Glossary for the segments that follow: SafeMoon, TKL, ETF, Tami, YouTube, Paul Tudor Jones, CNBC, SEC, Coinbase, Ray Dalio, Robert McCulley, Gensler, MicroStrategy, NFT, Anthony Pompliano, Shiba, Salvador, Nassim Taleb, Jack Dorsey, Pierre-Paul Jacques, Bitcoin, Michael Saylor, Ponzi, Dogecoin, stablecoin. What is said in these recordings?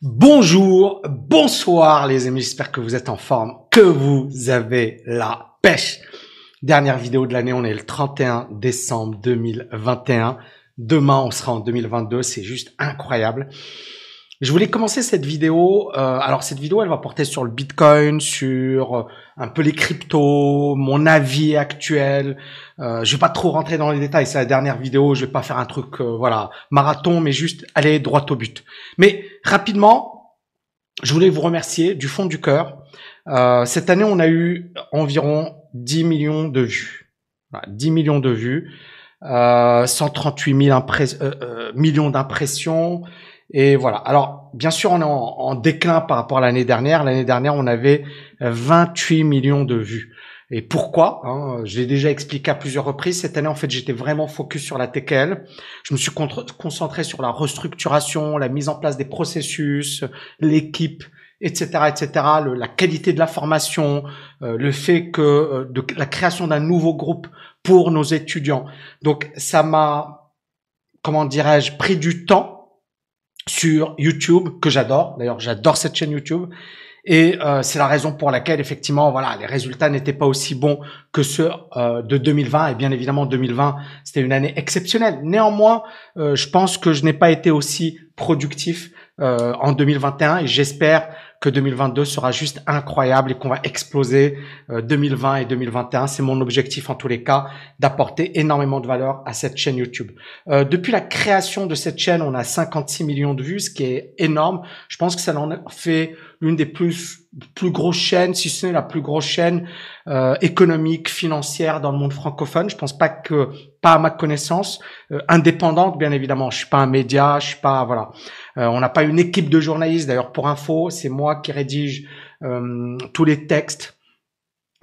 Bonjour, bonsoir les amis, j'espère que vous êtes en forme, que vous avez la pêche. Dernière vidéo de l'année, on est le 31 décembre 2021. Demain, on sera en 2022, c'est juste incroyable. Je voulais commencer cette vidéo. Alors cette vidéo, elle va porter sur le Bitcoin, sur un peu les cryptos, mon avis actuel. Je vais pas trop rentrer dans les détails. C'est la dernière vidéo. Je vais pas faire un truc, voilà, marathon, mais juste aller droit au but. Mais rapidement, je voulais vous remercier du fond du cœur. Cette année, on a eu environ 10 millions de vues. Voilà, 10 millions de vues, 138 000 millions d'impressions. Et voilà. Alors, bien sûr, on est en déclin par rapport à l'année dernière. L'année dernière, on avait 28 millions de vues. Et pourquoi, hein, je l'ai déjà expliqué à plusieurs reprises. Cette année, en fait, j'étais vraiment focus sur la TKL. Je me suis concentré sur la restructuration, la mise en place des processus, l'équipe, etc., etc., la qualité de la formation, le fait que de la création d'un nouveau groupe pour nos étudiants. Donc, ça m'a, comment dirais-je, pris du temps sur YouTube, que j'adore. D'ailleurs, j'adore cette chaîne YouTube. Et c'est la raison pour laquelle, effectivement, voilà, les résultats n'étaient pas aussi bons que ceux de 2020. Et bien évidemment, 2020, c'était une année exceptionnelle. Néanmoins, je pense que je n'ai pas été aussi productif en 2021. Et j'espère que 2022 sera juste incroyable et qu'on va exploser 2020 et 2021. C'est mon objectif en tous les cas, d'apporter énormément de valeur à cette chaîne YouTube. Depuis la création de cette chaîne, on a 56 millions de vues, ce qui est énorme. Je pense que ça en fait l'une des plus grosses chaînes, si ce n'est la plus grosse chaîne économique, financière dans le monde francophone. Je pense pas que, pas à ma connaissance, indépendante bien évidemment. Je suis pas un média, je suis pas, voilà. On n'a pas une équipe de journalistes. D'ailleurs, pour info, c'est moi qui rédige tous les textes,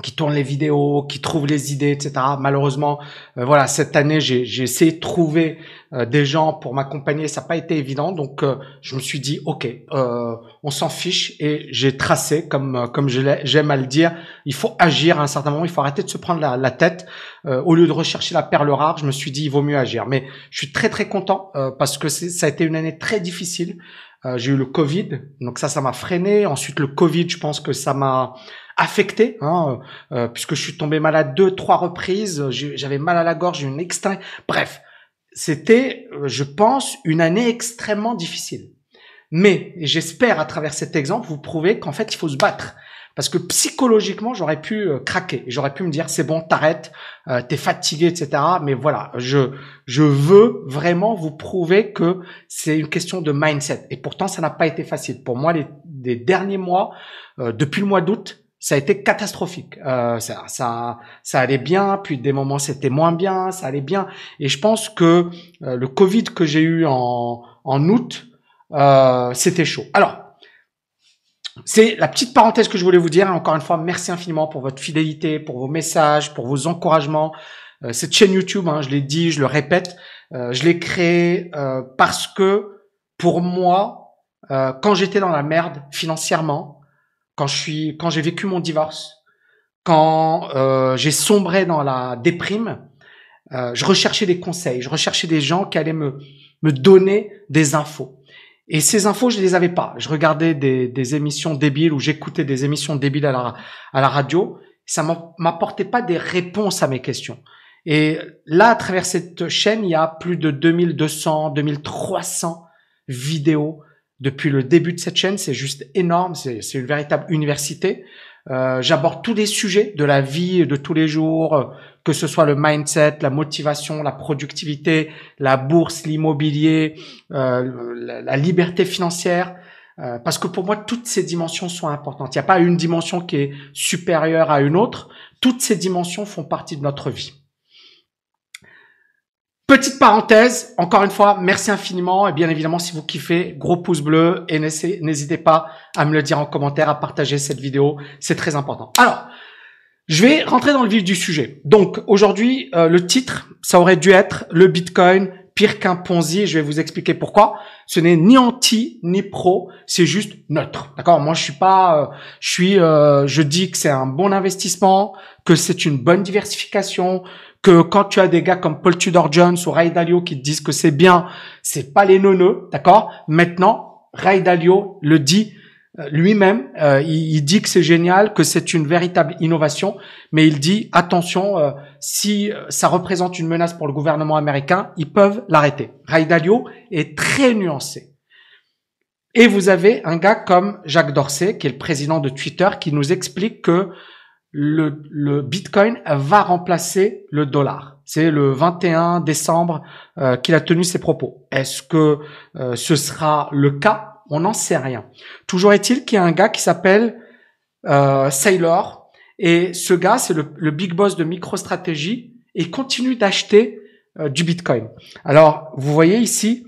qui tourne les vidéos, qui trouve les idées, etc. Malheureusement, voilà, cette année, j'ai essayé de trouver des gens pour m'accompagner. Ça n'a pas été évident, donc je me suis dit, ok, on s'en fiche, et j'ai tracé, comme j'aime à le dire, il faut agir à un certain moment, il faut arrêter de se prendre la tête. Au lieu de rechercher la perle rare, je me suis dit, il vaut mieux agir. Mais je suis très, très content parce que ça a été une année très difficile. J'ai eu le Covid, donc ça m'a freiné. Ensuite, le Covid, je pense que ça m'a affecté, hein, puisque je suis tombé malade à 2-3 reprises, j'avais mal à la gorge, une extrême. Bref, c'était, je pense, une année extrêmement difficile. Mais j'espère, à travers cet exemple, vous prouver qu'en fait, il faut se battre. Parce que psychologiquement, j'aurais pu craquer. J'aurais pu me dire, c'est bon, t'arrêtes, t'es fatigué, etc. Mais voilà, je veux vraiment vous prouver que c'est une question de mindset. Et pourtant, ça n'a pas été facile. Pour moi, les derniers mois, depuis le mois d'août, ça a été catastrophique. Ça allait bien, puis des moments c'était moins bien, ça allait bien. Et je pense que le Covid que j'ai eu en août, c'était chaud. Alors, c'est la petite parenthèse que je voulais vous dire. Encore une fois, merci infiniment pour votre fidélité, pour vos messages, pour vos encouragements. Cette chaîne YouTube, hein, je l'ai dit, je le répète, je l'ai créée parce que pour moi, quand j'étais dans la merde financièrement, quand j'ai vécu mon divorce, quand j'ai sombré dans la déprime, je recherchais des conseils, je recherchais des gens qui allaient me donner des infos. Et ces infos, je les avais pas. Je regardais des émissions débiles, ou j'écoutais des émissions débiles à la radio. Ça m'apportait pas des réponses à mes questions. Et là, à travers cette chaîne, il y a plus de 2200, 2300 vidéos. Depuis le début de cette chaîne, c'est juste énorme, c'est une véritable université. J'aborde tous les sujets de la vie de tous les jours, que ce soit le mindset, la motivation, la productivité, la bourse, l'immobilier, la liberté financière. Parce que pour moi, toutes ces dimensions sont importantes. Il n'y a pas une dimension qui est supérieure à une autre. Toutes ces dimensions font partie de notre vie. Petite parenthèse, encore une fois, merci infiniment. Et bien évidemment, si vous kiffez, gros pouce bleu. Et n'hésitez pas à me le dire en commentaire, à partager cette vidéo. C'est très important. Alors, je vais rentrer dans le vif du sujet. Donc, aujourd'hui, le titre, ça aurait dû être « Le Bitcoin, pire qu'un Ponzi ». Je vais vous expliquer pourquoi. Ce n'est ni anti, ni pro. C'est juste neutre. D'accord? Moi, je suis pas… je dis que c'est un bon investissement, que c'est une bonne diversification, que quand tu as des gars comme Paul Tudor Jones ou Ray Dalio qui te disent que c'est bien, c'est pas les neuneux, d'accord? Maintenant, Ray Dalio le dit lui-même, il dit que c'est génial, que c'est une véritable innovation, mais il dit attention, si ça représente une menace pour le gouvernement américain, ils peuvent l'arrêter. Ray Dalio est très nuancé. Et vous avez un gars comme Jack Dorsey, qui est le président de Twitter, qui nous explique que le Bitcoin va remplacer le dollar. C'est le 21 décembre qu'il a tenu ses propos. Est-ce que ce sera le cas? On n'en sait rien. Toujours est-il qu'il y a un gars qui s'appelle Saylor, et ce gars, c'est le big boss de MicroStrategy, et il continue d'acheter du Bitcoin. Alors, vous voyez ici,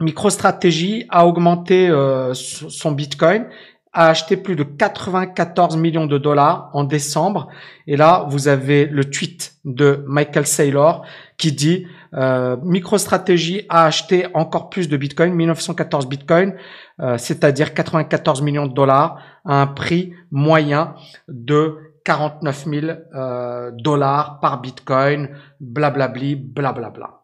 MicroStrategy a augmenté son Bitcoin, a acheté plus de 94 millions de dollars en décembre. Et là, vous avez le tweet de Michael Saylor qui dit « MicroStrategy a acheté encore plus de Bitcoin, 1914 Bitcoin, c'est-à-dire 94 millions de dollars à un prix moyen de 49 000 dollars par Bitcoin, blablabli, blablabla. »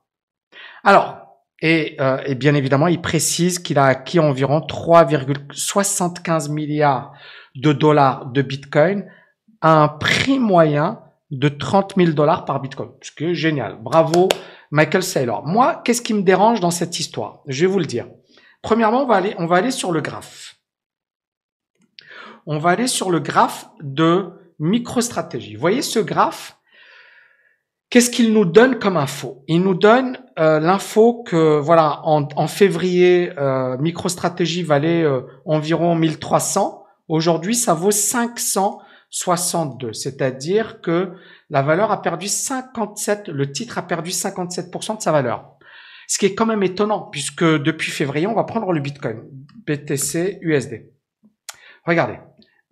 Alors, et bien évidemment, il précise qu'il a acquis environ 3,75 milliards de dollars de Bitcoin à un prix moyen de 30 000 dollars par Bitcoin. Ce qui est génial. Bravo, Michael Saylor. Moi, qu'est-ce qui me dérange dans cette histoire? Je vais vous le dire. Premièrement, on va aller sur le graphe. On va aller sur le graphe de MicroStrategy. Vous voyez ce graphe? Qu'est-ce qu'il nous donne comme info? Il nous donne l'info que voilà, en février, MicroStrategy valait environ 1300. Aujourd'hui, ça vaut 562. C'est-à-dire que la valeur a perdu 57, le titre a perdu 57% de sa valeur. Ce qui est quand même étonnant, puisque depuis février, on va prendre le Bitcoin, BTC, USD. Regardez,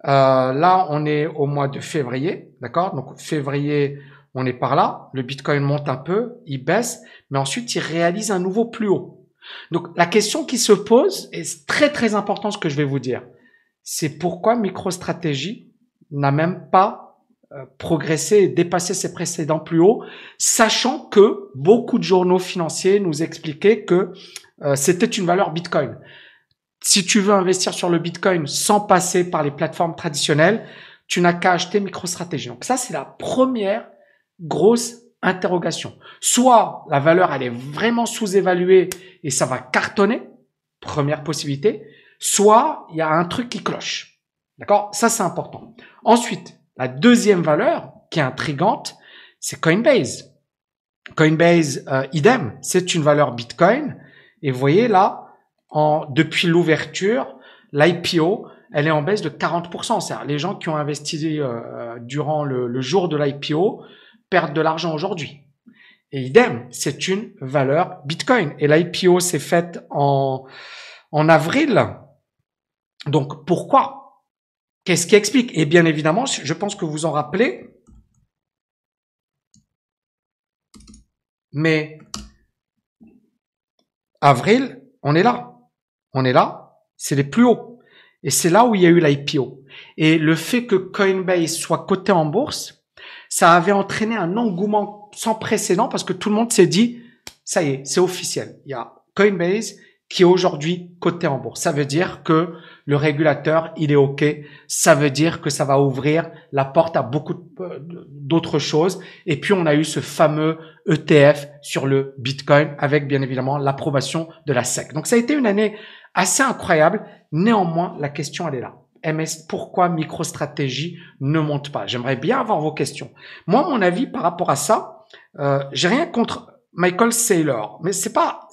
là, on est au mois de février, d'accord? Donc février. On est par là, le Bitcoin monte un peu, il baisse, mais ensuite il réalise un nouveau plus haut. Donc la question qui se pose, et c'est très très important ce que je vais vous dire, c'est pourquoi MicroStrategy n'a même pas progressé et dépassé ses précédents plus hauts, sachant que beaucoup de journaux financiers nous expliquaient que c'était une valeur Bitcoin. Si tu veux investir sur le Bitcoin sans passer par les plateformes traditionnelles, tu n'as qu'à acheter MicroStrategy. Donc ça, c'est la première grosse interrogation. Soit la valeur, elle est vraiment sous-évaluée et ça va cartonner, première possibilité, soit il y a un truc qui cloche. D'accord? Ça, c'est important. Ensuite, la deuxième valeur qui est intrigante, c'est Coinbase. Coinbase, idem, c'est une valeur Bitcoin. Et vous voyez là, depuis l'ouverture, l'IPO, elle est en baisse de 40%. C'est-à-dire les gens qui ont investi durant le jour de l'IPO perdent de l'argent aujourd'hui. Et idem, c'est une valeur Bitcoin. Et l'IPO s'est faite en avril. Donc, pourquoi? Qu'est-ce qui explique? Et bien évidemment, je pense que vous en rappelez, mais avril, on est là. On est là, c'est les plus hauts. Et c'est là où il y a eu l'IPO. Et le fait que Coinbase soit coté en bourse, ça avait entraîné un engouement sans précédent parce que tout le monde s'est dit, ça y est, c'est officiel. Il y a Coinbase qui est aujourd'hui coté en bourse. Ça veut dire que le régulateur, il est OK. Ça veut dire que ça va ouvrir la porte à beaucoup d'autres choses. Et puis, on a eu ce fameux ETF sur le Bitcoin avec, bien évidemment, l'approbation de la SEC. Donc, ça a été une année assez incroyable. Néanmoins, la question, elle est là. Pourquoi MicroStrategy ne monte pas? J'aimerais bien avoir vos questions. Moi, mon avis par rapport à ça, j'ai rien contre Michael Saylor, mais c'est pas,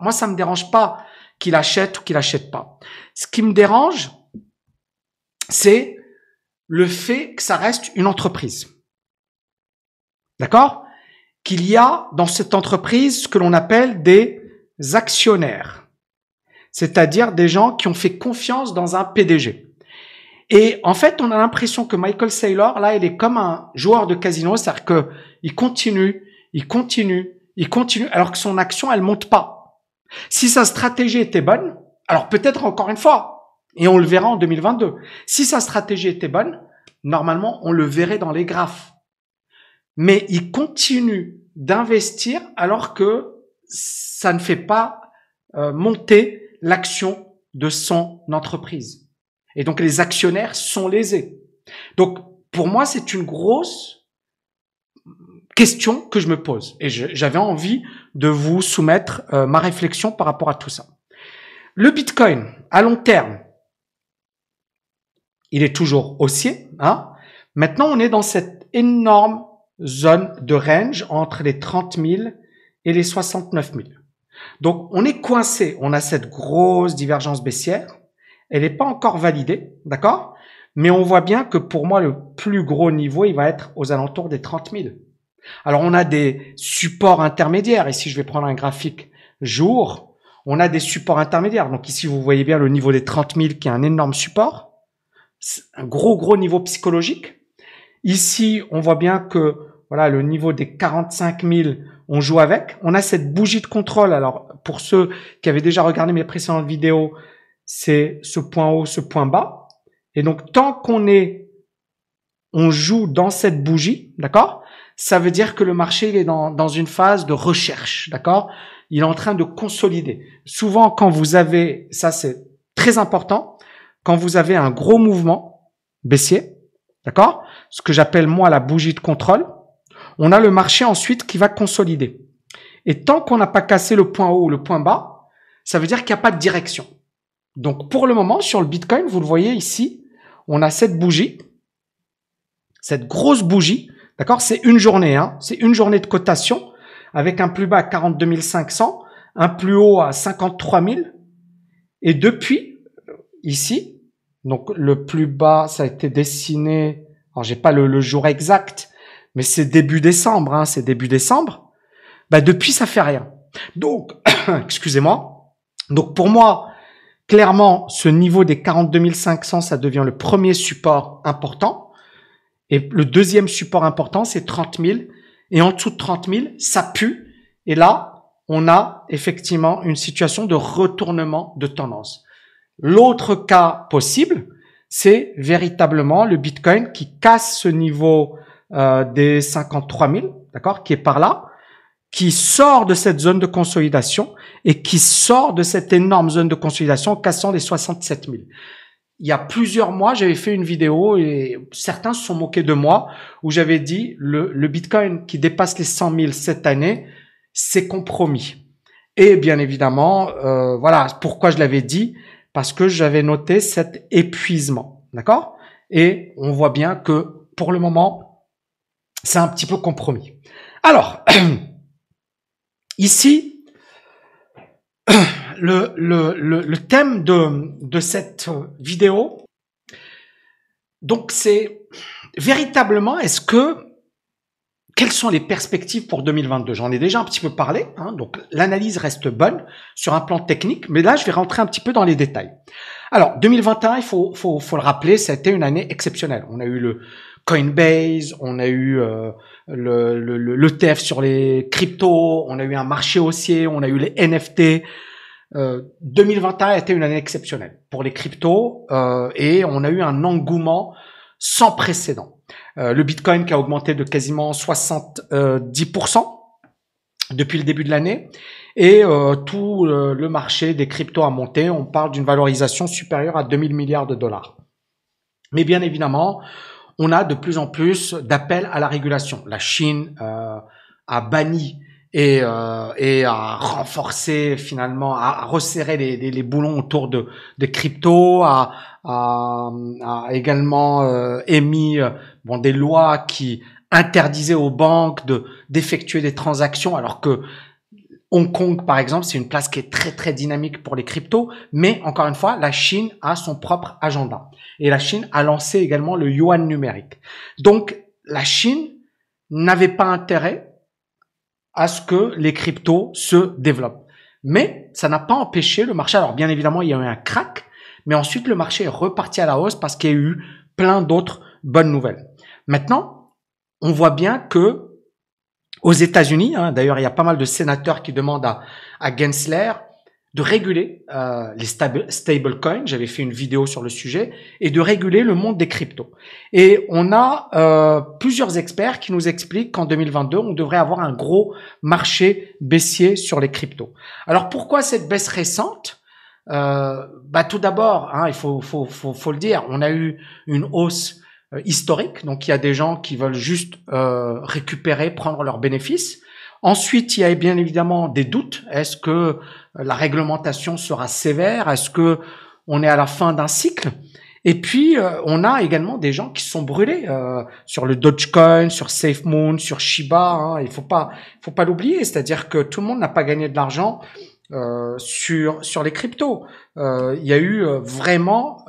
moi ça me dérange pas qu'il achète ou qu'il achète pas. Ce qui me dérange, c'est le fait que ça reste une entreprise, d'accord? Qu'il y a dans cette entreprise ce que l'on appelle des actionnaires. C'est-à-dire des gens qui ont fait confiance dans un PDG. Et en fait, on a l'impression que Michael Saylor, là, il est comme un joueur de casino, c'est-à-dire que il continue, alors que son action, elle monte pas. Si sa stratégie était bonne, alors peut-être encore une fois, et on le verra en 2022, si sa stratégie était bonne, normalement, on le verrait dans les graphes. Mais il continue d'investir alors que ça ne fait pas monter l'action de son entreprise. Et donc, les actionnaires sont lésés. Donc, pour moi, c'est une grosse question que je me pose. Et j'avais envie de vous soumettre ma réflexion par rapport à tout ça. Le Bitcoin, à long terme, il est toujours haussier, hein. Maintenant, on est dans cette énorme zone de range entre les 30 000 et les 69 000. Donc, on est coincé. On a cette grosse divergence baissière. Elle n'est pas encore validée, d'accord? Mais on voit bien que pour moi, le plus gros niveau, il va être aux alentours des 30 000. Alors, on a des supports intermédiaires. Ici, je vais prendre un graphique jour. On a des supports intermédiaires. Donc, ici, vous voyez bien le niveau des 30 000 qui est un énorme support. Un gros niveau psychologique. Ici, on voit bien que voilà le niveau des 45 000, on joue avec. On a cette bougie de contrôle. Alors, pour ceux qui avaient déjà regardé mes précédentes vidéos, c'est ce point haut, ce point bas. Et donc, tant qu'on est, on joue dans cette bougie, d'accord? Ça veut dire que le marché, il est dans une phase de recherche, d'accord? Il est en train de consolider. Souvent, quand vous avez, ça c'est très important, quand vous avez un gros mouvement baissier, d'accord? Ce que j'appelle moi la bougie de contrôle, on a le marché ensuite qui va consolider. Et tant qu'on n'a pas cassé le point haut ou le point bas, ça veut dire qu'il n'y a pas de direction. Donc pour le moment, sur le Bitcoin, vous le voyez ici, on a cette bougie, cette grosse bougie, d'accord? C'est une journée, hein? C'est une journée de cotation avec un plus bas à 42 500, un plus haut à 53 000 et depuis... Ici, donc le plus bas, ça a été dessiné, alors j'ai pas le jour exact, mais c'est début décembre, hein, c'est début décembre, bah depuis ça fait rien. Donc, excusez-moi, donc pour moi, clairement, ce niveau des 42 500, ça devient le premier support important, et le deuxième support important, c'est 30 000, et en dessous de 30 000, ça pue, et là, on a effectivement une situation de retournement de tendance. L'autre cas possible, c'est véritablement le Bitcoin qui casse ce niveau des 53 000, d'accord, qui est par là, qui sort de cette zone de consolidation et qui sort de cette énorme zone de consolidation en cassant les 67 000. Il y a plusieurs mois, j'avais fait une vidéo et certains se sont moqués de moi où j'avais dit le Bitcoin qui dépasse les 100 000 cette année, c'est compromis. Et bien évidemment, voilà pourquoi je l'avais dit. Parce que j'avais noté cet épuisement, d'accord? Et on voit bien que, pour le moment, c'est un petit peu compromis. Alors, ici, le thème de cette vidéo, donc c'est véritablement, est-ce que, quelles sont les perspectives pour 2022? J'en ai déjà un petit peu parlé, hein, donc l'analyse reste bonne sur un plan technique, mais là, je vais rentrer un petit peu dans les détails. Alors, 2021, il faut le rappeler, ça a été une année exceptionnelle. On a eu le Coinbase, on a eu l'ETF sur les cryptos, on a eu un marché haussier, on a eu les NFT. 2021 a été une année exceptionnelle pour les cryptos et on a eu un engouement sans précédent. Le Bitcoin qui a augmenté de quasiment 70% depuis le début de l'année et tout le marché des cryptos a monté. On parle d'une valorisation supérieure à 2 000 milliards $. Mais bien évidemment, on a de plus en plus d'appels à la régulation. La Chine a banni et à renforcer finalement, à resserrer les boulons autour des cryptos, a également émis bon, des lois qui interdisaient aux banques d'effectuer des transactions, alors que Hong Kong, par exemple, c'est une place qui est très dynamique pour les cryptos, mais encore une fois, la Chine a son propre agenda. Et la Chine a lancé également le yuan numérique. Donc, la Chine n'avait pas intérêt à ce que les cryptos se développent. Mais ça n'a pas empêché le marché. Alors bien évidemment, il y a eu un crack, mais ensuite le marché est reparti à la hausse parce qu'il y a eu plein d'autres bonnes nouvelles. Maintenant, on voit bien que aux États-Unis, hein, d'ailleurs il y a pas mal de sénateurs qui demandent à Gensler de réguler les stablecoins. J'avais fait une vidéo sur le sujet et de réguler le monde des cryptos. Et on a plusieurs experts qui nous expliquent qu'en 2022, on devrait avoir un gros marché baissier sur les cryptos. Alors pourquoi cette baisse récente Tout d'abord, hein, il faut le dire, on a eu une hausse historique, donc il y a des gens qui veulent juste récupérer, prendre leurs bénéfices. Ensuite, il y a bien évidemment des doutes. Est-ce que la réglementation sera sévère? Est-ce que on est à la fin d'un cycle? Et puis, on a également des gens qui sont brûlés sur le Dogecoin, sur SafeMoon, sur Shiba. Hein, il faut pas l'oublier. C'est-à-dire que tout le monde n'a pas gagné de l'argent sur les cryptos. Il y a eu vraiment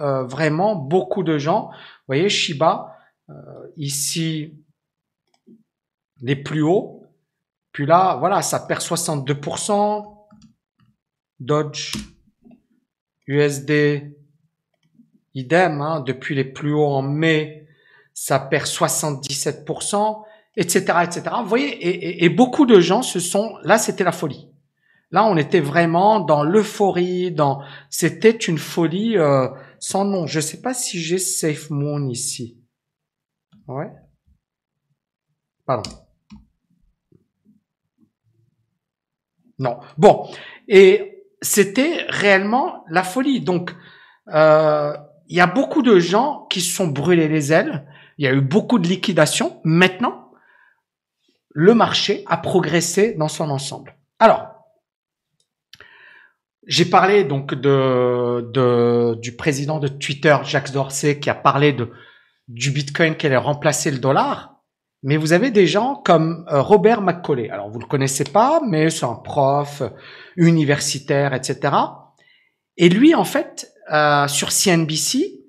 beaucoup de gens. Vous voyez, Shiba, ici, les plus hauts. Puis là, voilà, ça perd 62%. Doge, USD, idem, hein, depuis les plus hauts en mai, ça perd 77%, etc., etc. Vous voyez, et beaucoup de gens se sont... Là, c'était la folie. Là, on était vraiment dans l'euphorie, dans... C'était une folie sans nom. Je ne sais pas si j'ai SafeMoon ici. Ouais. Pardon. Non. Bon, et c'était réellement la folie. Donc, il y a beaucoup de gens qui se sont brûlés les ailes. Il y a eu beaucoup de liquidations. Maintenant, le marché a progressé dans son ensemble. Alors, j'ai parlé donc du président de Twitter, Jack Dorsey, qui a parlé du Bitcoin qui allait remplacer le dollar. Mais vous avez des gens comme Robert McCulley. Alors, vous le connaissez pas, mais c'est un prof universitaire, etc. Et lui, en fait, sur CNBC,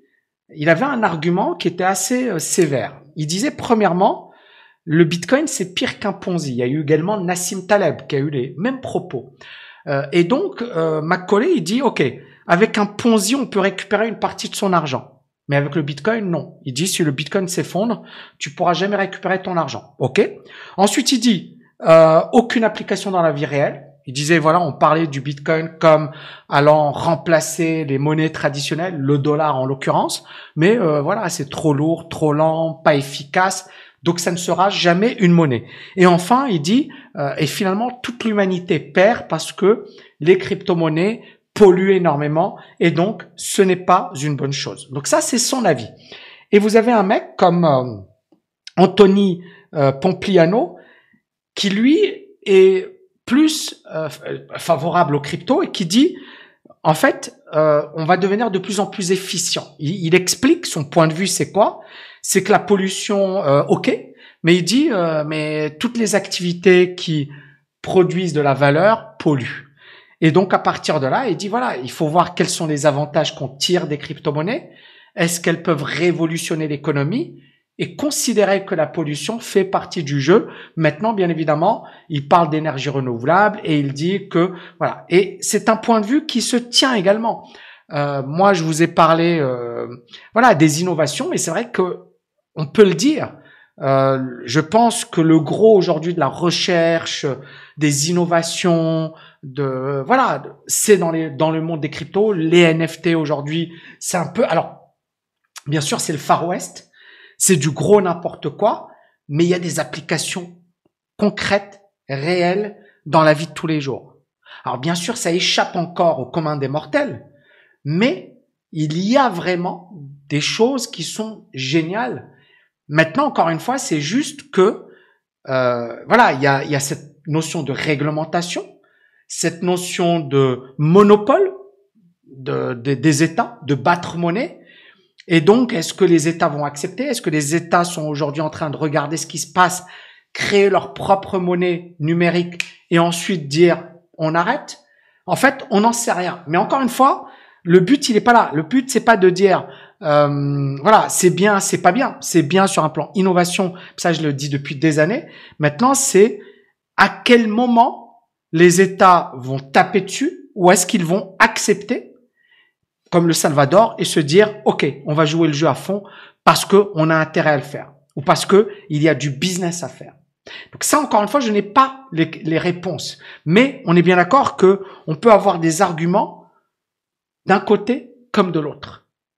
il avait un argument qui était assez sévère. Il disait, premièrement, le Bitcoin, c'est pire qu'un Ponzi. Il y a eu également Nassim Taleb qui a eu les mêmes propos. Et donc, McCulley, il dit, OK, avec un Ponzi, on peut récupérer une partie de son argent. Mais avec le Bitcoin, non. Il dit, si le Bitcoin s'effondre, tu pourras jamais récupérer ton argent. OK. Ensuite, il dit, aucune application dans la vie réelle. Il disait, voilà, on parlait du Bitcoin comme allant remplacer les monnaies traditionnelles, le dollar en l'occurrence. Mais voilà, c'est trop lourd, trop lent, pas efficace. Donc, ça ne sera jamais une monnaie. Et enfin, il dit, et finalement, toute l'humanité perd parce que les crypto-monnaies pollue énormément et donc ce n'est pas une bonne chose. Donc ça, c'est son avis. Et vous avez un mec comme Anthony Pompliano qui, lui, est plus favorable aux cryptos et qui dit, en fait, on va devenir de plus en plus efficient. Il explique son point de vue, c'est quoi? C'est que la pollution, OK, mais il dit, mais toutes les activités qui produisent de la valeur polluent. Et donc, à partir de là, il dit, voilà, il faut voir quels sont les avantages qu'on tire des crypto-monnaies. Est-ce qu'elles peuvent révolutionner l'économie et considérer que la pollution fait partie du jeu? Maintenant, bien évidemment, il parle d'énergie renouvelable et il dit que, voilà. Et c'est un point de vue qui se tient également. Moi, je vous ai parlé, voilà, des innovations, mais c'est vrai que on peut le dire. Je pense que le gros aujourd'hui de la recherche, des innovations, voilà, c'est dans le monde des cryptos. Les NFT aujourd'hui, c'est un peu, alors bien sûr c'est le Far West, c'est du gros n'importe quoi, mais il y a des applications concrètes, réelles dans la vie de tous les jours. Alors bien sûr ça échappe encore au commun des mortels, mais il y a vraiment des choses qui sont géniales. Maintenant, encore une fois, c'est juste que voilà, il y a cette notion de réglementation, cette notion de monopole des États, de battre monnaie. Et donc, est-ce que les États vont accepter? Est-ce que les États sont aujourd'hui en train de regarder ce qui se passe, créer leur propre monnaie numérique et ensuite dire on arrête? En fait, on n'en sait rien. Mais encore une fois, le but, il n'est pas là. Le but, c'est pas de dire voilà, c'est bien, c'est pas bien. C'est bien sur un plan innovation. Ça, je le dis depuis des années. Maintenant, c'est à quel moment les États vont taper dessus ou est-ce qu'ils vont accepter, comme le Salvador, et se dire « Ok, on va jouer le jeu à fond parce qu'on a intérêt à le faire ou parce qu'il y a du business à faire. » Donc ça, encore une fois, je n'ai pas les réponses. Mais on est bien d'accord qu'on peut avoir des arguments d'un côté comme de l'autre.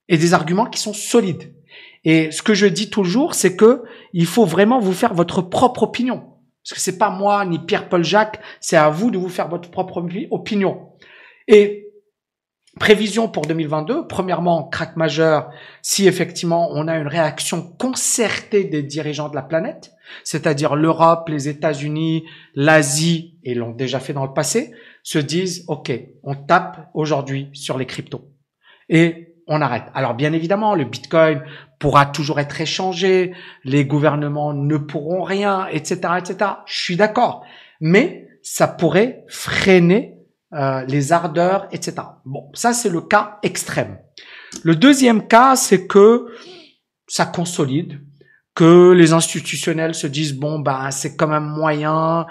Et des arguments qui sont solides. Et ce que je dis toujours, c'est que il faut vraiment vous faire votre propre opinion. Parce que c'est pas moi ni Pierre-Paul Jacques, c'est à vous de vous faire votre propre opinion. Et Prévision pour 2022, premièrement, crack majeur, si effectivement on a une réaction concertée des dirigeants de la planète, c'est-à-dire l'Europe, les États-Unis, l'Asie, et l'ont déjà fait dans le passé, se disent, OK, on tape aujourd'hui sur les cryptos et on arrête. Alors bien évidemment, le Bitcoin pourra toujours être échangé, les gouvernements ne pourront rien, etc., etc. Je suis d'accord, mais ça pourrait freiner les ardeurs, etc. Bon, ça c'est le cas extrême. Le deuxième cas, c'est que ça consolide, que les institutionnels se disent bon ben c'est quand même moyen,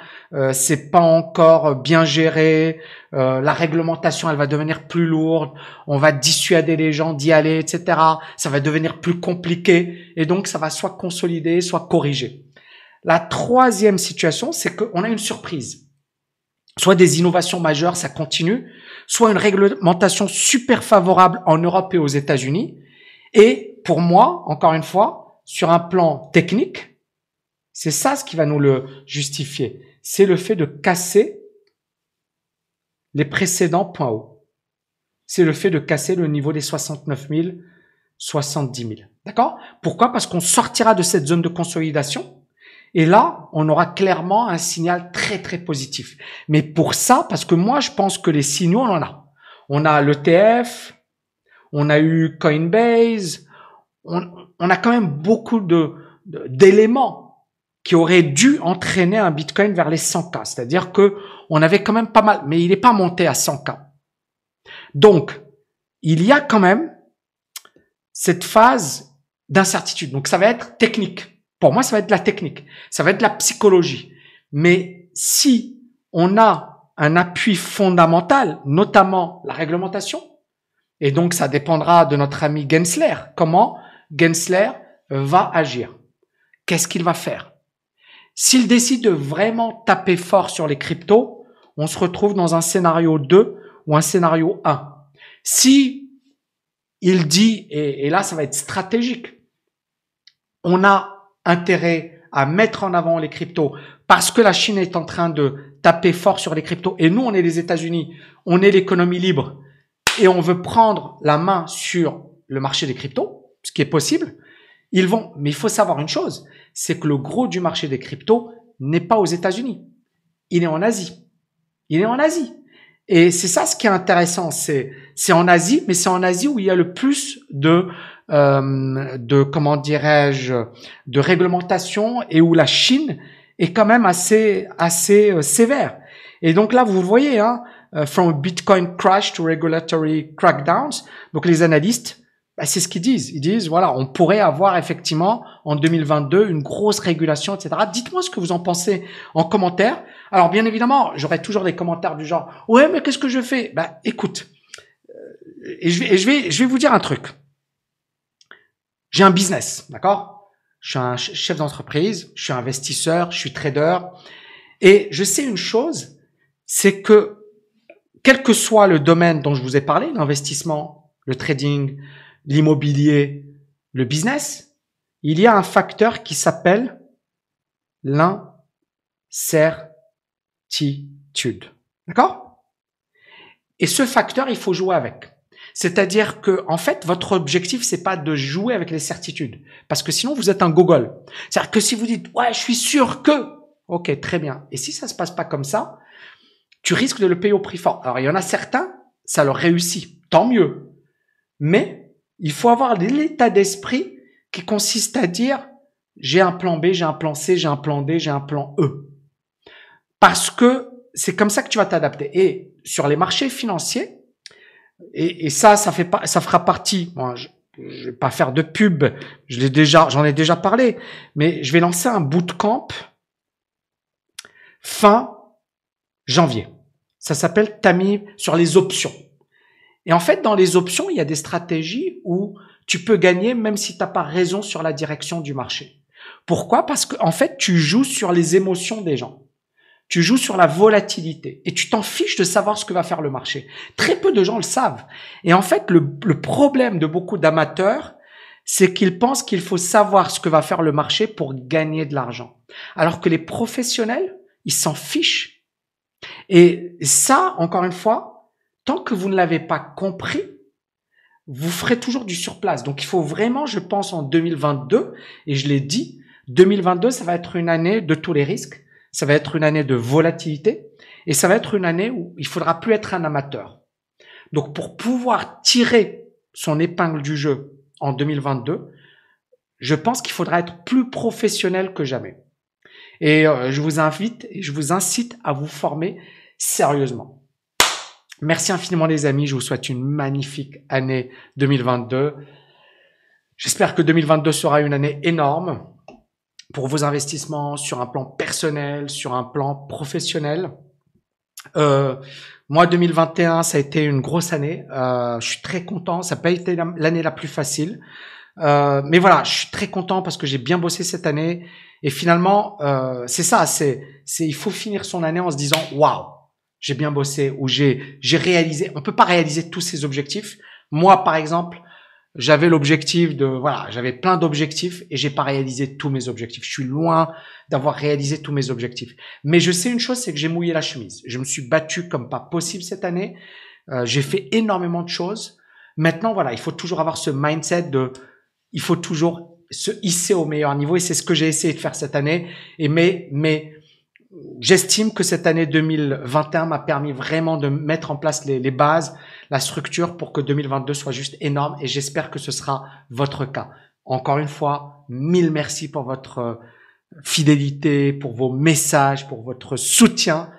c'est pas encore bien géré, la réglementation elle va devenir plus lourde, on va dissuader les gens d'y aller, etc. Ça va devenir plus compliqué et donc ça va soit consolider, soit corriger. La troisième situation, c'est qu'on a une surprise. Soit des innovations majeures, ça continue, soit une réglementation super favorable en Europe et aux États-Unis. Et pour moi, encore une fois, sur un plan technique, c'est ça ce qui va nous le justifier. C'est le fait de casser les précédents points hauts. C'est le fait de casser le niveau des 69 000, 70 000. D'accord? Pourquoi? Parce qu'on sortira de cette zone de consolidation. Et là, on aura clairement un signal très, très positif. Mais pour ça, parce que moi, je pense que les signaux, on en a. On a l'ETF, on a eu Coinbase, on a quand même beaucoup d'éléments qui auraient dû entraîner un Bitcoin vers les 100K. C'est-à-dire que on avait quand même pas mal, mais il n'est pas monté à 100K. Donc, il y a quand même cette phase d'incertitude. Donc, ça va être technique. Pour moi, ça va être de la technique, ça va être de la psychologie. Mais si on a un appui fondamental, notamment la réglementation, et donc ça dépendra de notre ami Gensler, comment Gensler va agir, qu'est-ce qu'il va faire. S'il décide de vraiment taper fort sur les cryptos, on se retrouve dans un scénario 2 ou un scénario 1. Si il dit, et là ça va être stratégique, on a intérêt à mettre en avant les cryptos parce que la Chine est en train de taper fort sur les cryptos et nous on est les États-Unis, on est l'économie libre et on veut prendre la main sur le marché des cryptos, ce qui est possible. Ils vont, mais il faut savoir une chose, c'est que le gros du marché des cryptos n'est pas aux États-Unis, il est en Asie, et c'est ça ce qui est intéressant, c'est en Asie, mais c'est en Asie où il y a le plus de comment dirais-je, de réglementation et où la Chine est quand même assez sévère. Et donc là, vous voyez, hein, from Bitcoin crash to regulatory crackdowns. Donc les analystes, bah, c'est ce qu'ils disent. Ils disent voilà, on pourrait avoir effectivement en 2022 une grosse régulation, etc. Dites-moi ce que vous en pensez en commentaire. Alors bien évidemment, j'aurai toujours des commentaires du genre ouais, mais qu'est-ce que je fais? Bah écoute, je vais vous dire un truc. J'ai un business, d'accord? Je suis un chef d'entreprise, je suis investisseur, je suis trader. Et je sais une chose, c'est que quel que soit le domaine dont je vous ai parlé, l'investissement, le trading, l'immobilier, le business, il y a un facteur qui s'appelle l'incertitude, d'accord? Et ce facteur, il faut jouer avec. C'est-à-dire que, en fait, votre objectif, c'est pas de jouer avec les certitudes. Parce que sinon, vous êtes un gogol. C'est-à-dire que si vous dites, ouais, je suis sûr que, ok, très bien. Et si ça se passe pas comme ça, tu risques de le payer au prix fort. Alors, il y en a certains, ça leur réussit. Tant mieux. Mais, il faut avoir l'état d'esprit qui consiste à dire, j'ai un plan B, j'ai un plan C, j'ai un plan D, j'ai un plan E. Parce que c'est comme ça que tu vas t'adapter. Et sur les marchés financiers, et ça fera partie. Moi, je vais pas faire de pub. J'en ai déjà parlé. Mais je vais lancer un bootcamp fin janvier. Ça s'appelle Tami sur les options. Et en fait, dans les options, il y a des stratégies où tu peux gagner même si t'as pas raison sur la direction du marché. Pourquoi? Parce que en fait, tu joues sur les émotions des gens. Tu joues sur la volatilité et tu t'en fiches de savoir ce que va faire le marché. Très peu de gens le savent. Et en fait, le problème de beaucoup d'amateurs, c'est qu'ils pensent qu'il faut savoir ce que va faire le marché pour gagner de l'argent. Alors que les professionnels, ils s'en fichent. Et ça, encore une fois, tant que vous ne l'avez pas compris, vous ferez toujours du surplace. Donc, il faut vraiment, je pense, en 2022, et je l'ai dit, 2022, ça va être une année de tous les risques, ça va être une année de volatilité, et ça va être une année où il faudra plus être un amateur. Donc, pour pouvoir tirer son épingle du jeu en 2022, je pense qu'il faudra être plus professionnel que jamais. Et je vous invite et je vous incite à vous former sérieusement. Merci infiniment les amis, je vous souhaite une magnifique année 2022. J'espère que 2022 sera une année énorme pour vos investissements sur un plan personnel, sur un plan professionnel. Moi, 2021, ça a été une grosse année. Je suis très content, ça n'a pas été l'année la plus facile. Mais voilà, je suis très content parce que j'ai bien bossé cette année. Et finalement, c'est ça, il faut finir son année en se disant « Waouh !» J'ai bien bossé ou j'ai réalisé. On peut pas réaliser tous ces objectifs. Moi, par exemple, j'avais l'objectif de j'avais plein d'objectifs et j'ai pas réalisé tous mes objectifs. Je suis loin d'avoir réalisé tous mes objectifs. Mais je sais une chose, c'est que j'ai mouillé la chemise. Je me suis battu comme pas possible cette année. J'ai fait énormément de choses. Maintenant, voilà, il faut toujours avoir ce mindset de, il faut toujours se hisser au meilleur niveau et c'est ce que j'ai essayé de faire cette année. Et j'estime que cette année 2021 m'a permis vraiment de mettre en place les bases, la structure pour que 2022 soit juste énorme et j'espère que ce sera votre cas. Encore une fois, mille merci pour votre fidélité, pour vos messages, pour votre soutien.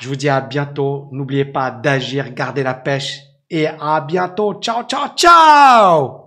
Je vous dis à bientôt. N'oubliez pas d'agir, gardez la pêche et à bientôt. Ciao, ciao, ciao!